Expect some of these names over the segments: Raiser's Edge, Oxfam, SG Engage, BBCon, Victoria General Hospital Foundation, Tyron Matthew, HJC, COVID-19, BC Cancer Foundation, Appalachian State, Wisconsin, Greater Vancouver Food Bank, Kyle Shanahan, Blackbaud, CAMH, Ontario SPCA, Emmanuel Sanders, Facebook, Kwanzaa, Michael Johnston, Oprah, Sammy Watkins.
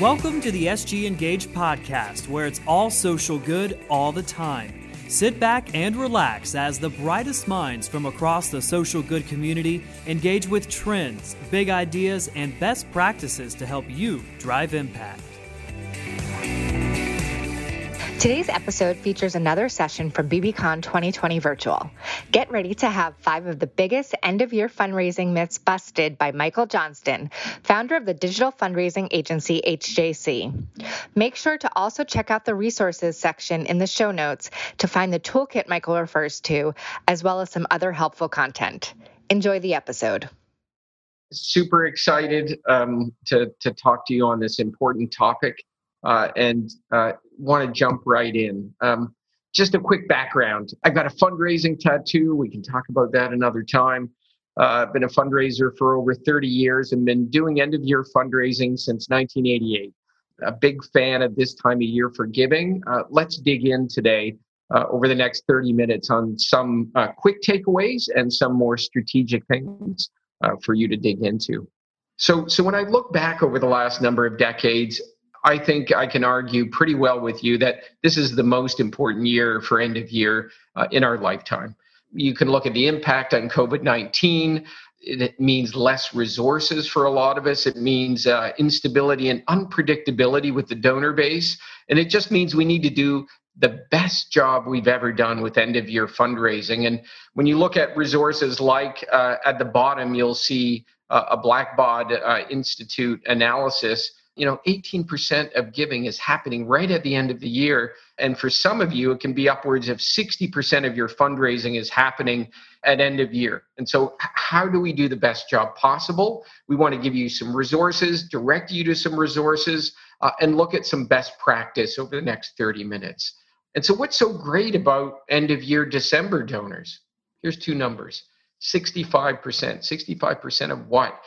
Welcome to the SG Engage podcast, where it's all social good all the time. Sit back and relax as the brightest minds from across the social good community engage with trends, big ideas, and best practices to help you drive impact. Today's episode features another session from BBCon 2020 Virtual. Get ready to have 5 of the biggest end-of-year fundraising myths busted by Michael Johnston, founder of the digital fundraising agency HJC. Make sure to also check out the resources section in the show notes to find the toolkit Michael refers to, as well as some other helpful content. Enjoy the episode. Super excited to talk to you on this important topic. And want to jump right in. Just a quick background. I've got a fundraising tattoo. We can talk about that another time. I've been a fundraiser for over 30 years and been doing end-of-year fundraising since 1988. A big fan of this time of year for giving. Let's dig in today over the next 30 minutes on some quick takeaways and some more strategic things for you to dig into. So when I look back over the last number of decades, I think I can argue pretty well with you that this is the most important year for end of year in our lifetime. You can look at the impact on COVID-19. It means less resources for a lot of us. It means instability and unpredictability with the donor base. And it just means we need to do the best job we've ever done with end of year fundraising. And when you look at resources like at the bottom, you'll see a Blackbaud Institute analysis. 18% of giving is happening right at the end of the year. And for some of you, it can be upwards of 60% of your fundraising is happening at end of year. And so how do we do the best job possible? We want to give you some resources, direct you to some resources, and look at some best practice over the next 30 minutes. And so what's so great about end of year December donors? Here's 2 numbers, 65%. 65% of what?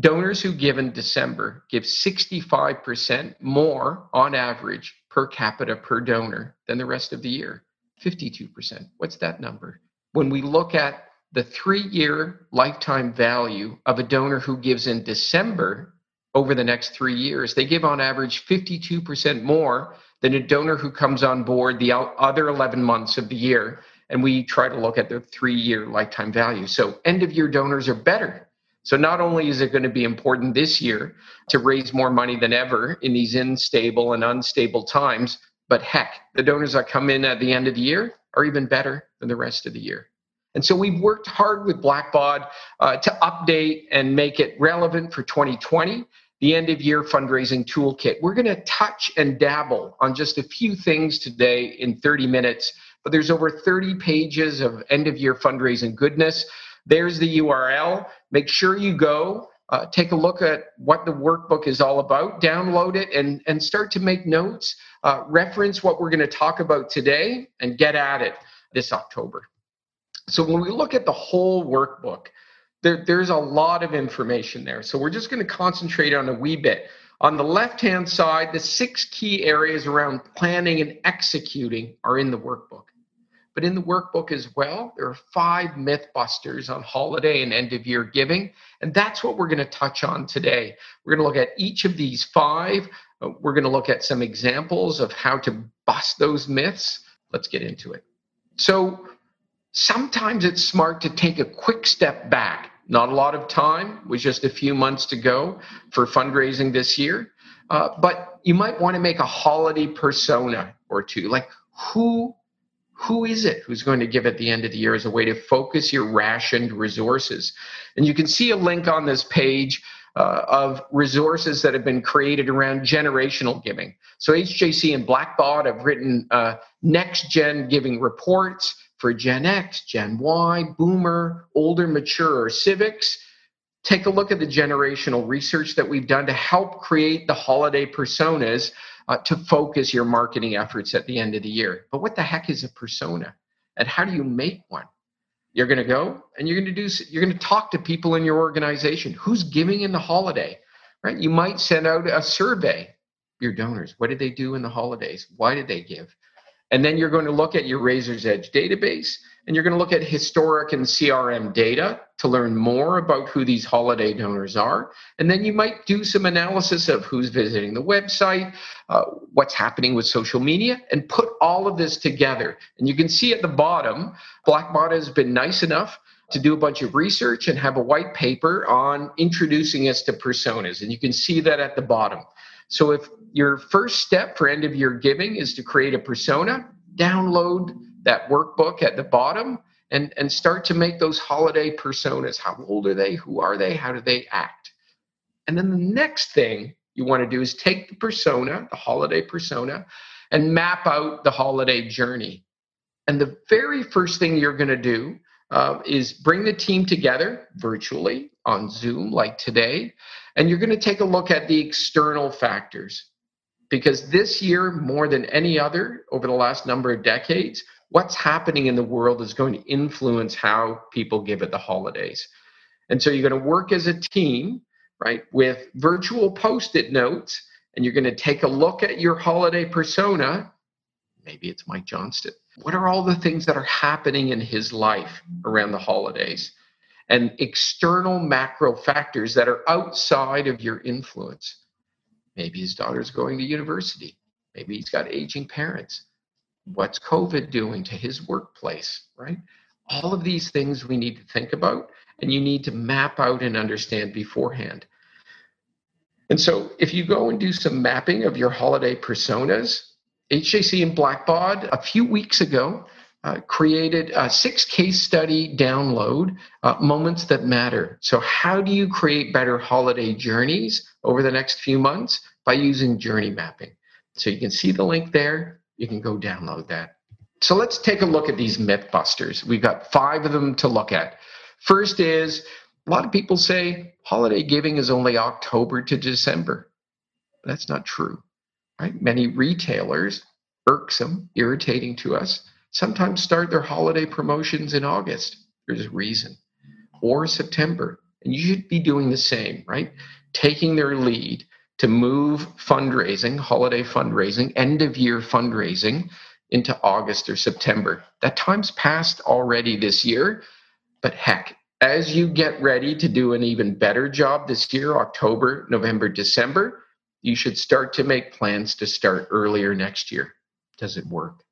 Donors who give in December give 65% more on average per capita per donor than the rest of the year, 52%. What's that number? When we look at the 3-year lifetime value of a donor who gives in December over the next 3 years, they give on average 52% more than a donor who comes on board the other 11 months of the year. And we try to look at their 3-year lifetime value. So end-of-year donors are better. So not only is it going to be important this year to raise more money than ever in these unstable and unstable times, but heck, the donors that come in at the end of the year are even better than the rest of the year. And so we've worked hard with Blackbaud to update and make it relevant for 2020, the end-of-year fundraising toolkit. We're going to touch and dabble on just a few things today in 30 minutes, but there's over 30 pages of end-of-year fundraising goodness. There's the URL. Make sure you go, take a look at what the workbook is all about, download it, and start to make notes, reference what we're going to talk about today, and get at it this October. So when we look at the whole workbook, there's a lot of information there. So we're just going to concentrate on a wee bit. On the left-hand side, the 6 key areas around planning and executing are in the workbook. But in the workbook as well, there are 5 myth busters on holiday and end-of-year giving, and that's what we're going to touch on today. We're going to look at each of these 5. We're going to look at some examples of how to bust those myths. Let's get into it. So sometimes it's smart to take a quick step back. Not a lot of time, it was just a few months to go for fundraising this year, but you might want to make a holiday persona or 2, like who is it who's going to give at the end of the year as a way to focus your rationed resources? And you can see a link on this page of resources that have been created around generational giving. So HJC and Blackbaud have written next-gen giving reports for Gen X, Gen Y, Boomer, older, mature, or civics. Take a look at the generational research that we've done to help create the holiday personas to focus your marketing efforts at the end of the year. But what the heck is a persona? And how do you make one? You're going to go and you're going to talk to people in your organization. Who's giving in the holiday, right? You might send out a survey, your donors. What did they do in the holidays? Why did they give? And then you're going to look at your Raiser's Edge database, and you're going to look at historic and CRM data to learn more about who these holiday donors are. And then you might do some analysis of who's visiting the website, what's happening with social media, and put all of this together. And you can see at the bottom, Blackbaud has been nice enough to do a bunch of research and have a white paper on introducing us to personas. And you can see that at the bottom. So if your first step for end of year giving is to create a persona, download that workbook at the bottom and start to make those holiday personas. How old are they? Who are they? How do they act? And then the next thing you want to do is take the persona, the holiday persona, and map out the holiday journey. And the very first thing you're going to do is bring the team together virtually on Zoom like today, and you're going to take a look at the external factors, because this year, more than any other over the last number of decades, what's happening in the world is going to influence how people give at the holidays. And so you're going to work as a team, right, with virtual post-it notes, and you're going to take a look at your holiday persona. Maybe it's Mike Johnston. What are all the things that are happening in his life around the holidays, and external macro factors that are outside of your influence? Maybe his daughter's going to university. Maybe he's got aging parents. What's COVID doing to his workplace, right? All of these things we need to think about, and you need to map out and understand beforehand. And so if you go and do some mapping of your holiday personas, HJC and Blackbaud a few weeks ago created a 6 case study download, moments that matter. So how do you create better holiday journeys over the next few months? By using journey mapping. So you can see the link there. You can go download that. So let's take a look at these mythbusters. We've got 5 of them to look at. First is, a lot of people say holiday giving is only October to December. That's not true. Right? Many retailers, irksome, irritating to us, sometimes start their holiday promotions in August. There's a reason. Or September. And you should be doing the same, right? Taking their lead to move fundraising, holiday fundraising, end-of-year fundraising into August or September. That time's passed already this year, but heck, as you get ready to do an even better job this year, October, November, December, you should start to make plans to start earlier next year. Does it work?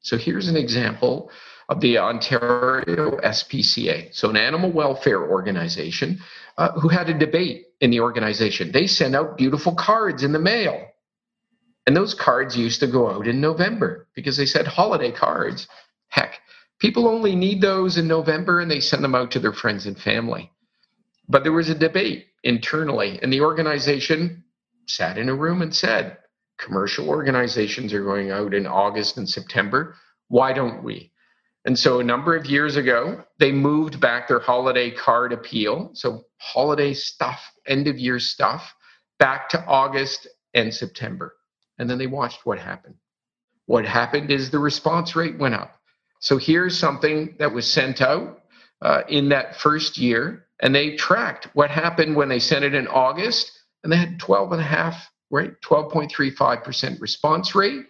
So here's an example of the Ontario SPCA, so an animal welfare organization, who had a debate in the organization. They sent out beautiful cards in the mail. And those cards used to go out in November because they said holiday cards. Heck, people only need those in November, and they send them out to their friends and family. But there was a debate internally, and the organization sat in a room and said, commercial organizations are going out in August and September. Why don't we? And so a number of years ago, they moved back their holiday card appeal, so holiday stuff, end of year stuff, back to August and September. And then they watched what happened. What happened is the response rate went up. So here's something that was sent out in that first year, and they tracked what happened when they sent it in August. And they had 12.35% response rate.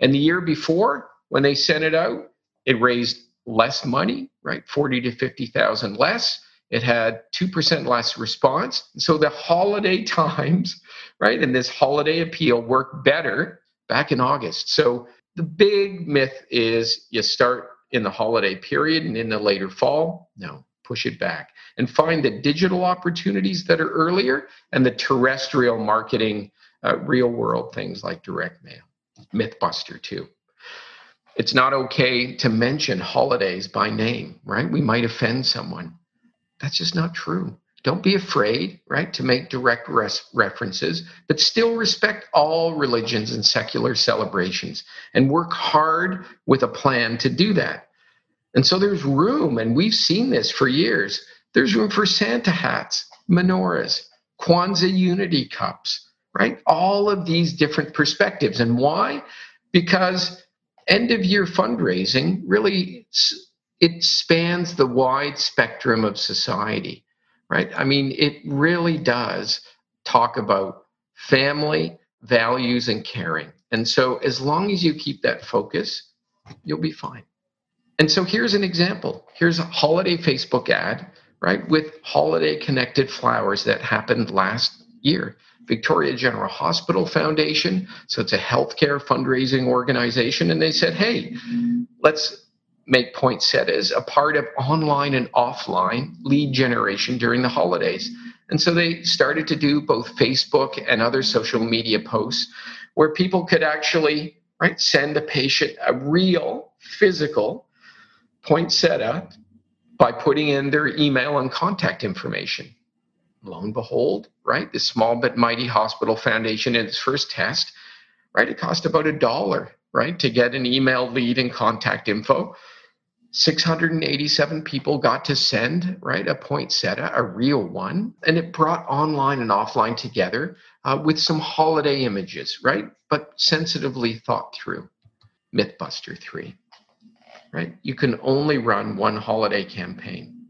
And the year before, when they sent it out, it raised less money, right? 40 to 50,000 less. It had 2% less response. And so the holiday times, right, and this holiday appeal worked better back in August. So the big myth is you start in the holiday period and in the later fall. No. Push it back and find the digital opportunities that are earlier and the terrestrial marketing, real world things like direct mail. Mythbuster too. It's not okay to mention holidays by name, right? We might offend someone. That's just not true. Don't be afraid, right, to make direct references, but still respect all religions and secular celebrations and work hard with a plan to do that. And so there's room, and we've seen this for years, there's room for Santa hats, menorahs, Kwanzaa unity cups, right? All of these different perspectives. And why? Because end-of-year fundraising really, it spans the wide spectrum of society, right? I mean, it really does talk about family, values, and caring. And so as long as you keep that focus, you'll be fine. And so here's an example. Here's a holiday Facebook ad, right, with holiday connected flowers that happened last year. Victoria General Hospital Foundation, so it's a healthcare fundraising organization, and they said, hey, let's make poinsettias a part of online and offline lead generation during the holidays. And so they started to do both Facebook and other social media posts where people could actually, right, send a patient a real physical poinsettia by putting in their email and contact information. Lo and behold, right, this small but mighty hospital foundation in its first test, right, it cost about $1, right, to get an email lead and contact info. 687 people got to send, right, a poinsettia, a real one, and it brought online and offline together with some holiday images, right, but sensitively thought through. Mythbuster 3, right? You can only run one holiday campaign,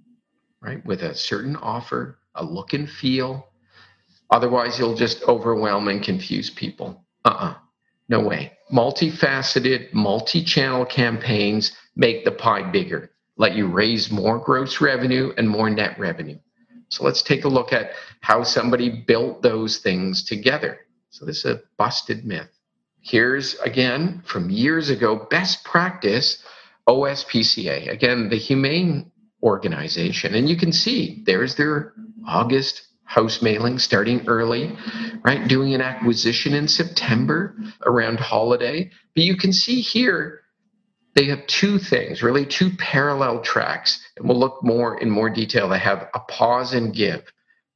right, with a certain offer, a look and feel. Otherwise, you'll just overwhelm and confuse people. No way. Multifaceted, multi-channel campaigns make the pie bigger, let you raise more gross revenue and more net revenue. So let's take a look at how somebody built those things together. So this is a busted myth. Here's, again, from years ago, best practice, OSPCA. Again, the Humane Organization. And you can see there's their August house mailing starting early, right? Doing an acquisition in September around holiday. But you can see here, they have two things, really two parallel tracks. And we'll look more in more detail. They have a pause and give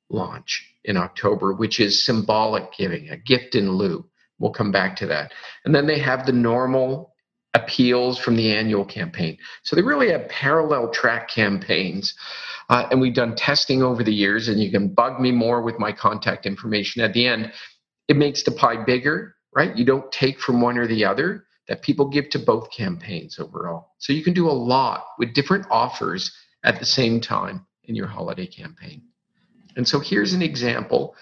launch in October, which is symbolic giving, a gift in lieu. We'll come back to that. And then they have the normal appeals from the annual campaign. So they really have parallel track campaigns. And we've done testing over the years, and you can bug me more with my contact information at the end. It makes the pie bigger, right? You don't take from one or the other, that people give to both campaigns overall. So you can do a lot with different offers at the same time in your holiday campaign. And so here's an example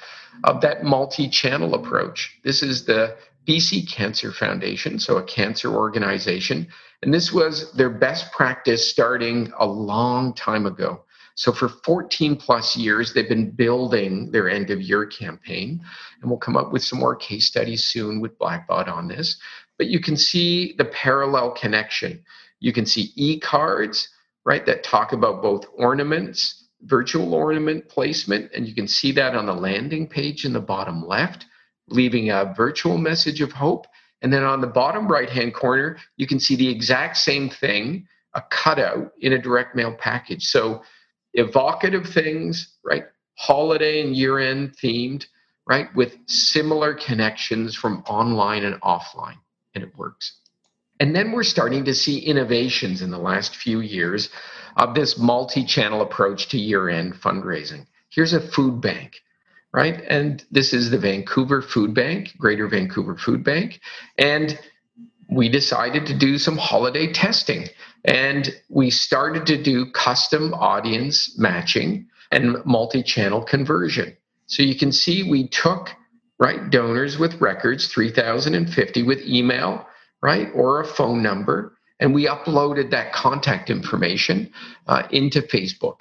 of that multi-channel approach. This is the BC Cancer Foundation, so a cancer organization. And this was their best practice starting a long time ago. So for 14 plus years, they've been building their end-of-year campaign. And we'll come up with some more case studies soon with Blackbaud on this. But you can see the parallel connection. You can see e-cards, right, that talk about both ornaments, virtual ornament placement, and you can see that on the landing page in the bottom left, leaving a virtual message of hope. And then on the bottom right-hand corner, you can see the exact same thing, a cutout in a direct mail package. So evocative things, right? Holiday and year-end themed, right? With similar connections from online and offline, and it works. And then we're starting to see innovations in the last few years of this multi-channel approach to year-end fundraising. Here's a food bank, right? And this is the Vancouver Food Bank, Greater Vancouver Food Bank. And we decided to do some holiday testing. And we started to do custom audience matching and multi-channel conversion. So you can see we took, right, donors with records, 3,050 with email, right, or a phone number, and we uploaded that contact information into Facebook,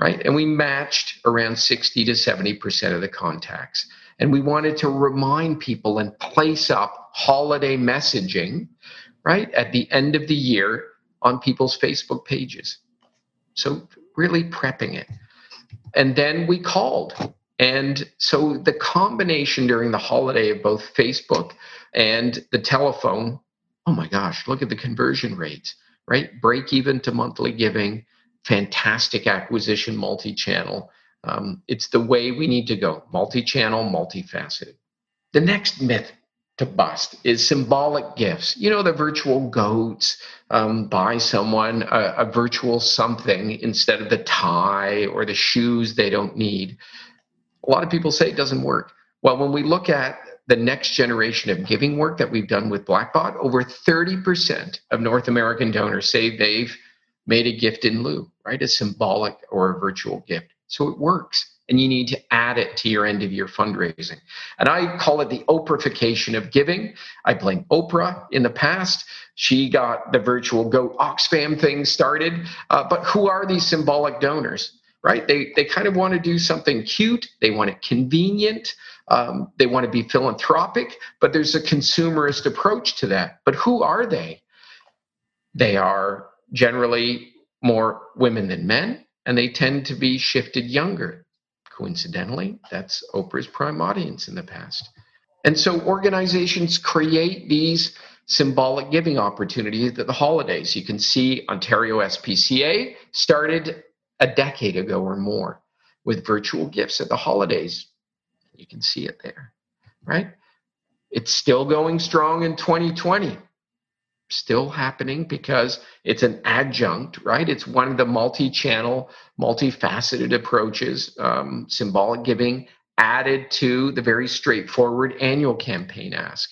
right? And we matched around 60 to 70% of the contacts. And we wanted to remind people and place up holiday messaging, right, at the end of the year on people's Facebook pages. So really prepping it. And then we called. And so the combination during the holiday of both Facebook and the telephone, oh my gosh, look at the conversion rates, right? Break even to monthly giving, fantastic acquisition, multi-channel. It's the way we need to go, multi-channel, multifaceted. The next myth to bust is symbolic gifts. You know, the virtual goats, buy someone a virtual something instead of the tie or the shoes they don't need. A lot of people say it doesn't work. Well, when we look at the next generation of giving work that we've done with Blackbaud, over 30% of North American donors say they've made a gift in lieu, right? A symbolic or a virtual gift. So it works. and you need to add it to your end-of-year fundraising. And I call it the Oprahification of giving. I blame Oprah in the past. She got the virtual Go Oxfam thing started. But who are these symbolic donors, right? They kind of want to do something cute. They want it convenient. They want to be philanthropic. But there's a consumerist approach to that. But who are they? They are generally more women than men, and they tend to be shifted younger. Coincidentally, that's Oprah's prime audience in the past. And so organizations create these symbolic giving opportunities at the holidays. You can see Ontario SPCA started a decade ago or more with virtual gifts at the holidays. You can see it there, right? It's still going strong in 2020. Still happening because it's an adjunct, right? It's one of the multi-channel, multifaceted approaches, symbolic giving added to the very straightforward annual campaign ask.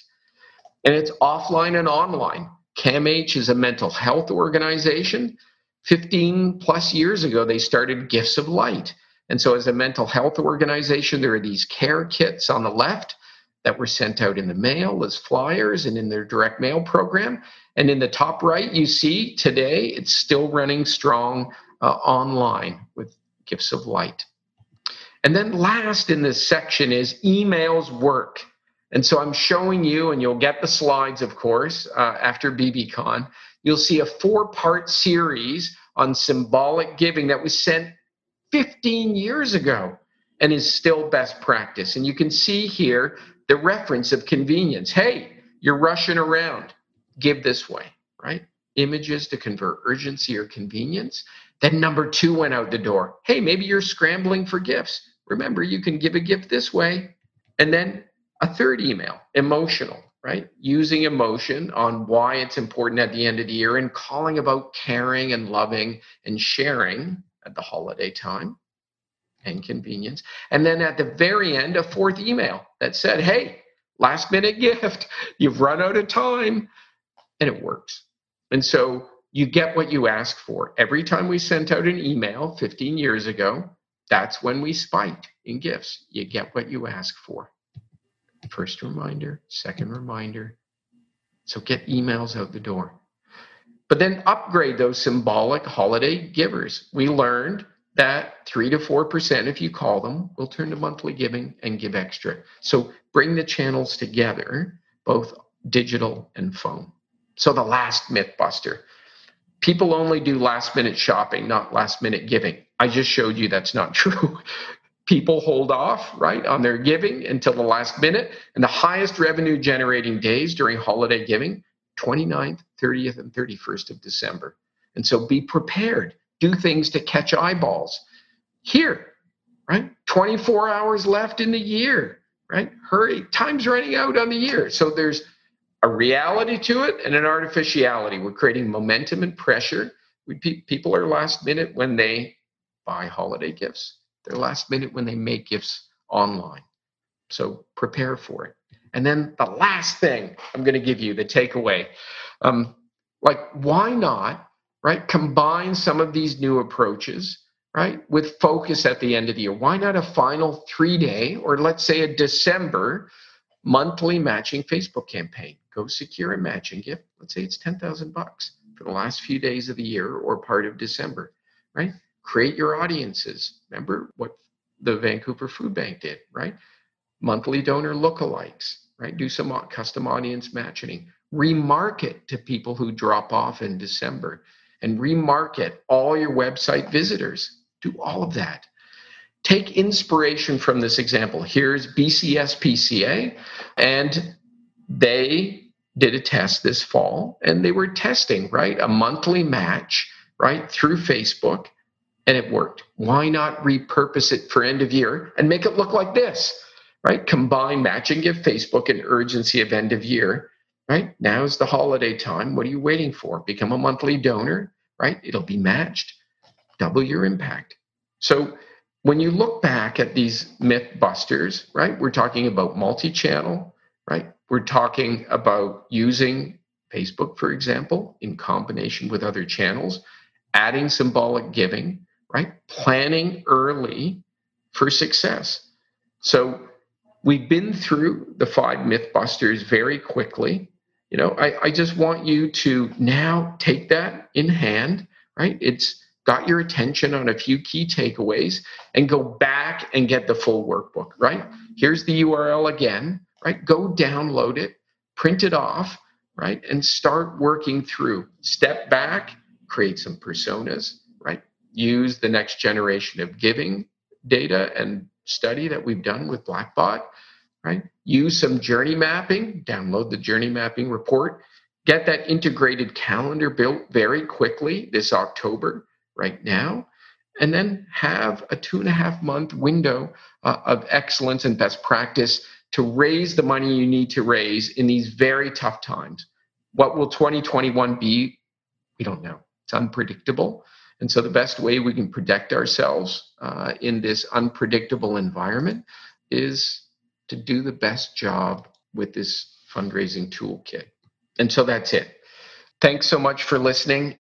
And it's offline and online. CAMH is a mental health organization. 15 plus years ago, they started Gifts of Light. And so as a mental health organization, there are these care kits on the left that were sent out in the mail as flyers and in their direct mail program. And in the top right, you see today, it's still running strong online with Gifts of Light. And then last in this section is emails work. And so I'm showing you, and you'll get the slides, of course, after BBCon, you'll see a four-part series on symbolic giving that was sent 15 years ago and is still best practice. And you can see here the reference of convenience. Hey, you're rushing around. Give this way, right? Images to convert urgency or convenience. Then number two went out the door. Hey, maybe you're scrambling for gifts. Remember, you can give a gift this way. And then a third email, emotional, right? Using emotion on why it's important at the end of the year and calling about caring and loving and sharing at the holiday time and convenience. And then at the very end, a fourth email that said, hey, last minute gift, you've run out of time, and it works. And so you get what you ask for. Every time we sent out an email 15 years ago, that's when we spiked in gifts. You get what you ask for. First reminder, second reminder. So get emails out the door. But then upgrade those symbolic holiday givers. We learned that 3 to 4%, if you call them, will turn to monthly giving and give extra. So bring the channels together, both digital and phone. So the last myth buster. People only do last minute shopping, not last minute giving. I just showed you that's not true. People hold off, right, on their giving until the last minute. And the highest revenue generating days during holiday giving, 29th, 30th, and 31st of December. And so be prepared. Do things to catch eyeballs. Here, right? 24 hours left in the year, right? Hurry. Time's running out on the year. So there's a reality to it and an artificiality. We're creating momentum and pressure. People are last minute when they buy holiday gifts. They're last minute when they make gifts online. So prepare for it. And then the last thing I'm going to give you, the takeaway. Why not? Right? Combine some of these new approaches, right, with focus at the end of the year. Why not a final 3-day or let's say a December monthly matching Facebook campaign? Go secure a matching gift. Let's say it's $10,000 for the last few days of the year or part of December, right? Create your audiences. Remember what the Vancouver Food Bank did, right? Monthly donor lookalikes, right? Do some custom audience matching. Remarket to people who drop off in December. And remarket all your website visitors. Do all of that. Take inspiration from this example. Here's BC SPCA, and they did a test this fall, and they were testing, right, a monthly match, right, through Facebook, and it worked. Why not repurpose it for end of year and make it look like this, right? Combine matching, give Facebook an urgency of end of year. Right? Now is the holiday time. What are you waiting for? Become a monthly donor, right? It'll be matched. Double your impact. So when you look back at these myth busters, right? We're talking about multi-channel, right? We're talking about using Facebook, for example, in combination with other channels, adding symbolic giving, right? Planning early for success. So we've been through the 5 Mythbusters very quickly. You know, I just want you to now take that in hand, right? It's got your attention on a few key takeaways, and go back and get the full workbook, right? Here's the URL again, right? Go download it, print it off, right? And start working through. Step back, create some personas, right? Use the next generation of giving data and study that we've done with Blackbaud, right? Use some journey mapping, download the journey mapping report, get that integrated calendar built very quickly this October right now, and then have a 2.5-month window of excellence and best practice to raise the money you need to raise in these very tough times. What will 2021 be? We don't know. It's unpredictable. And so the best way we can protect ourselves in this unpredictable environment is to do the best job with this fundraising toolkit. And so that's it. Thanks so much for listening.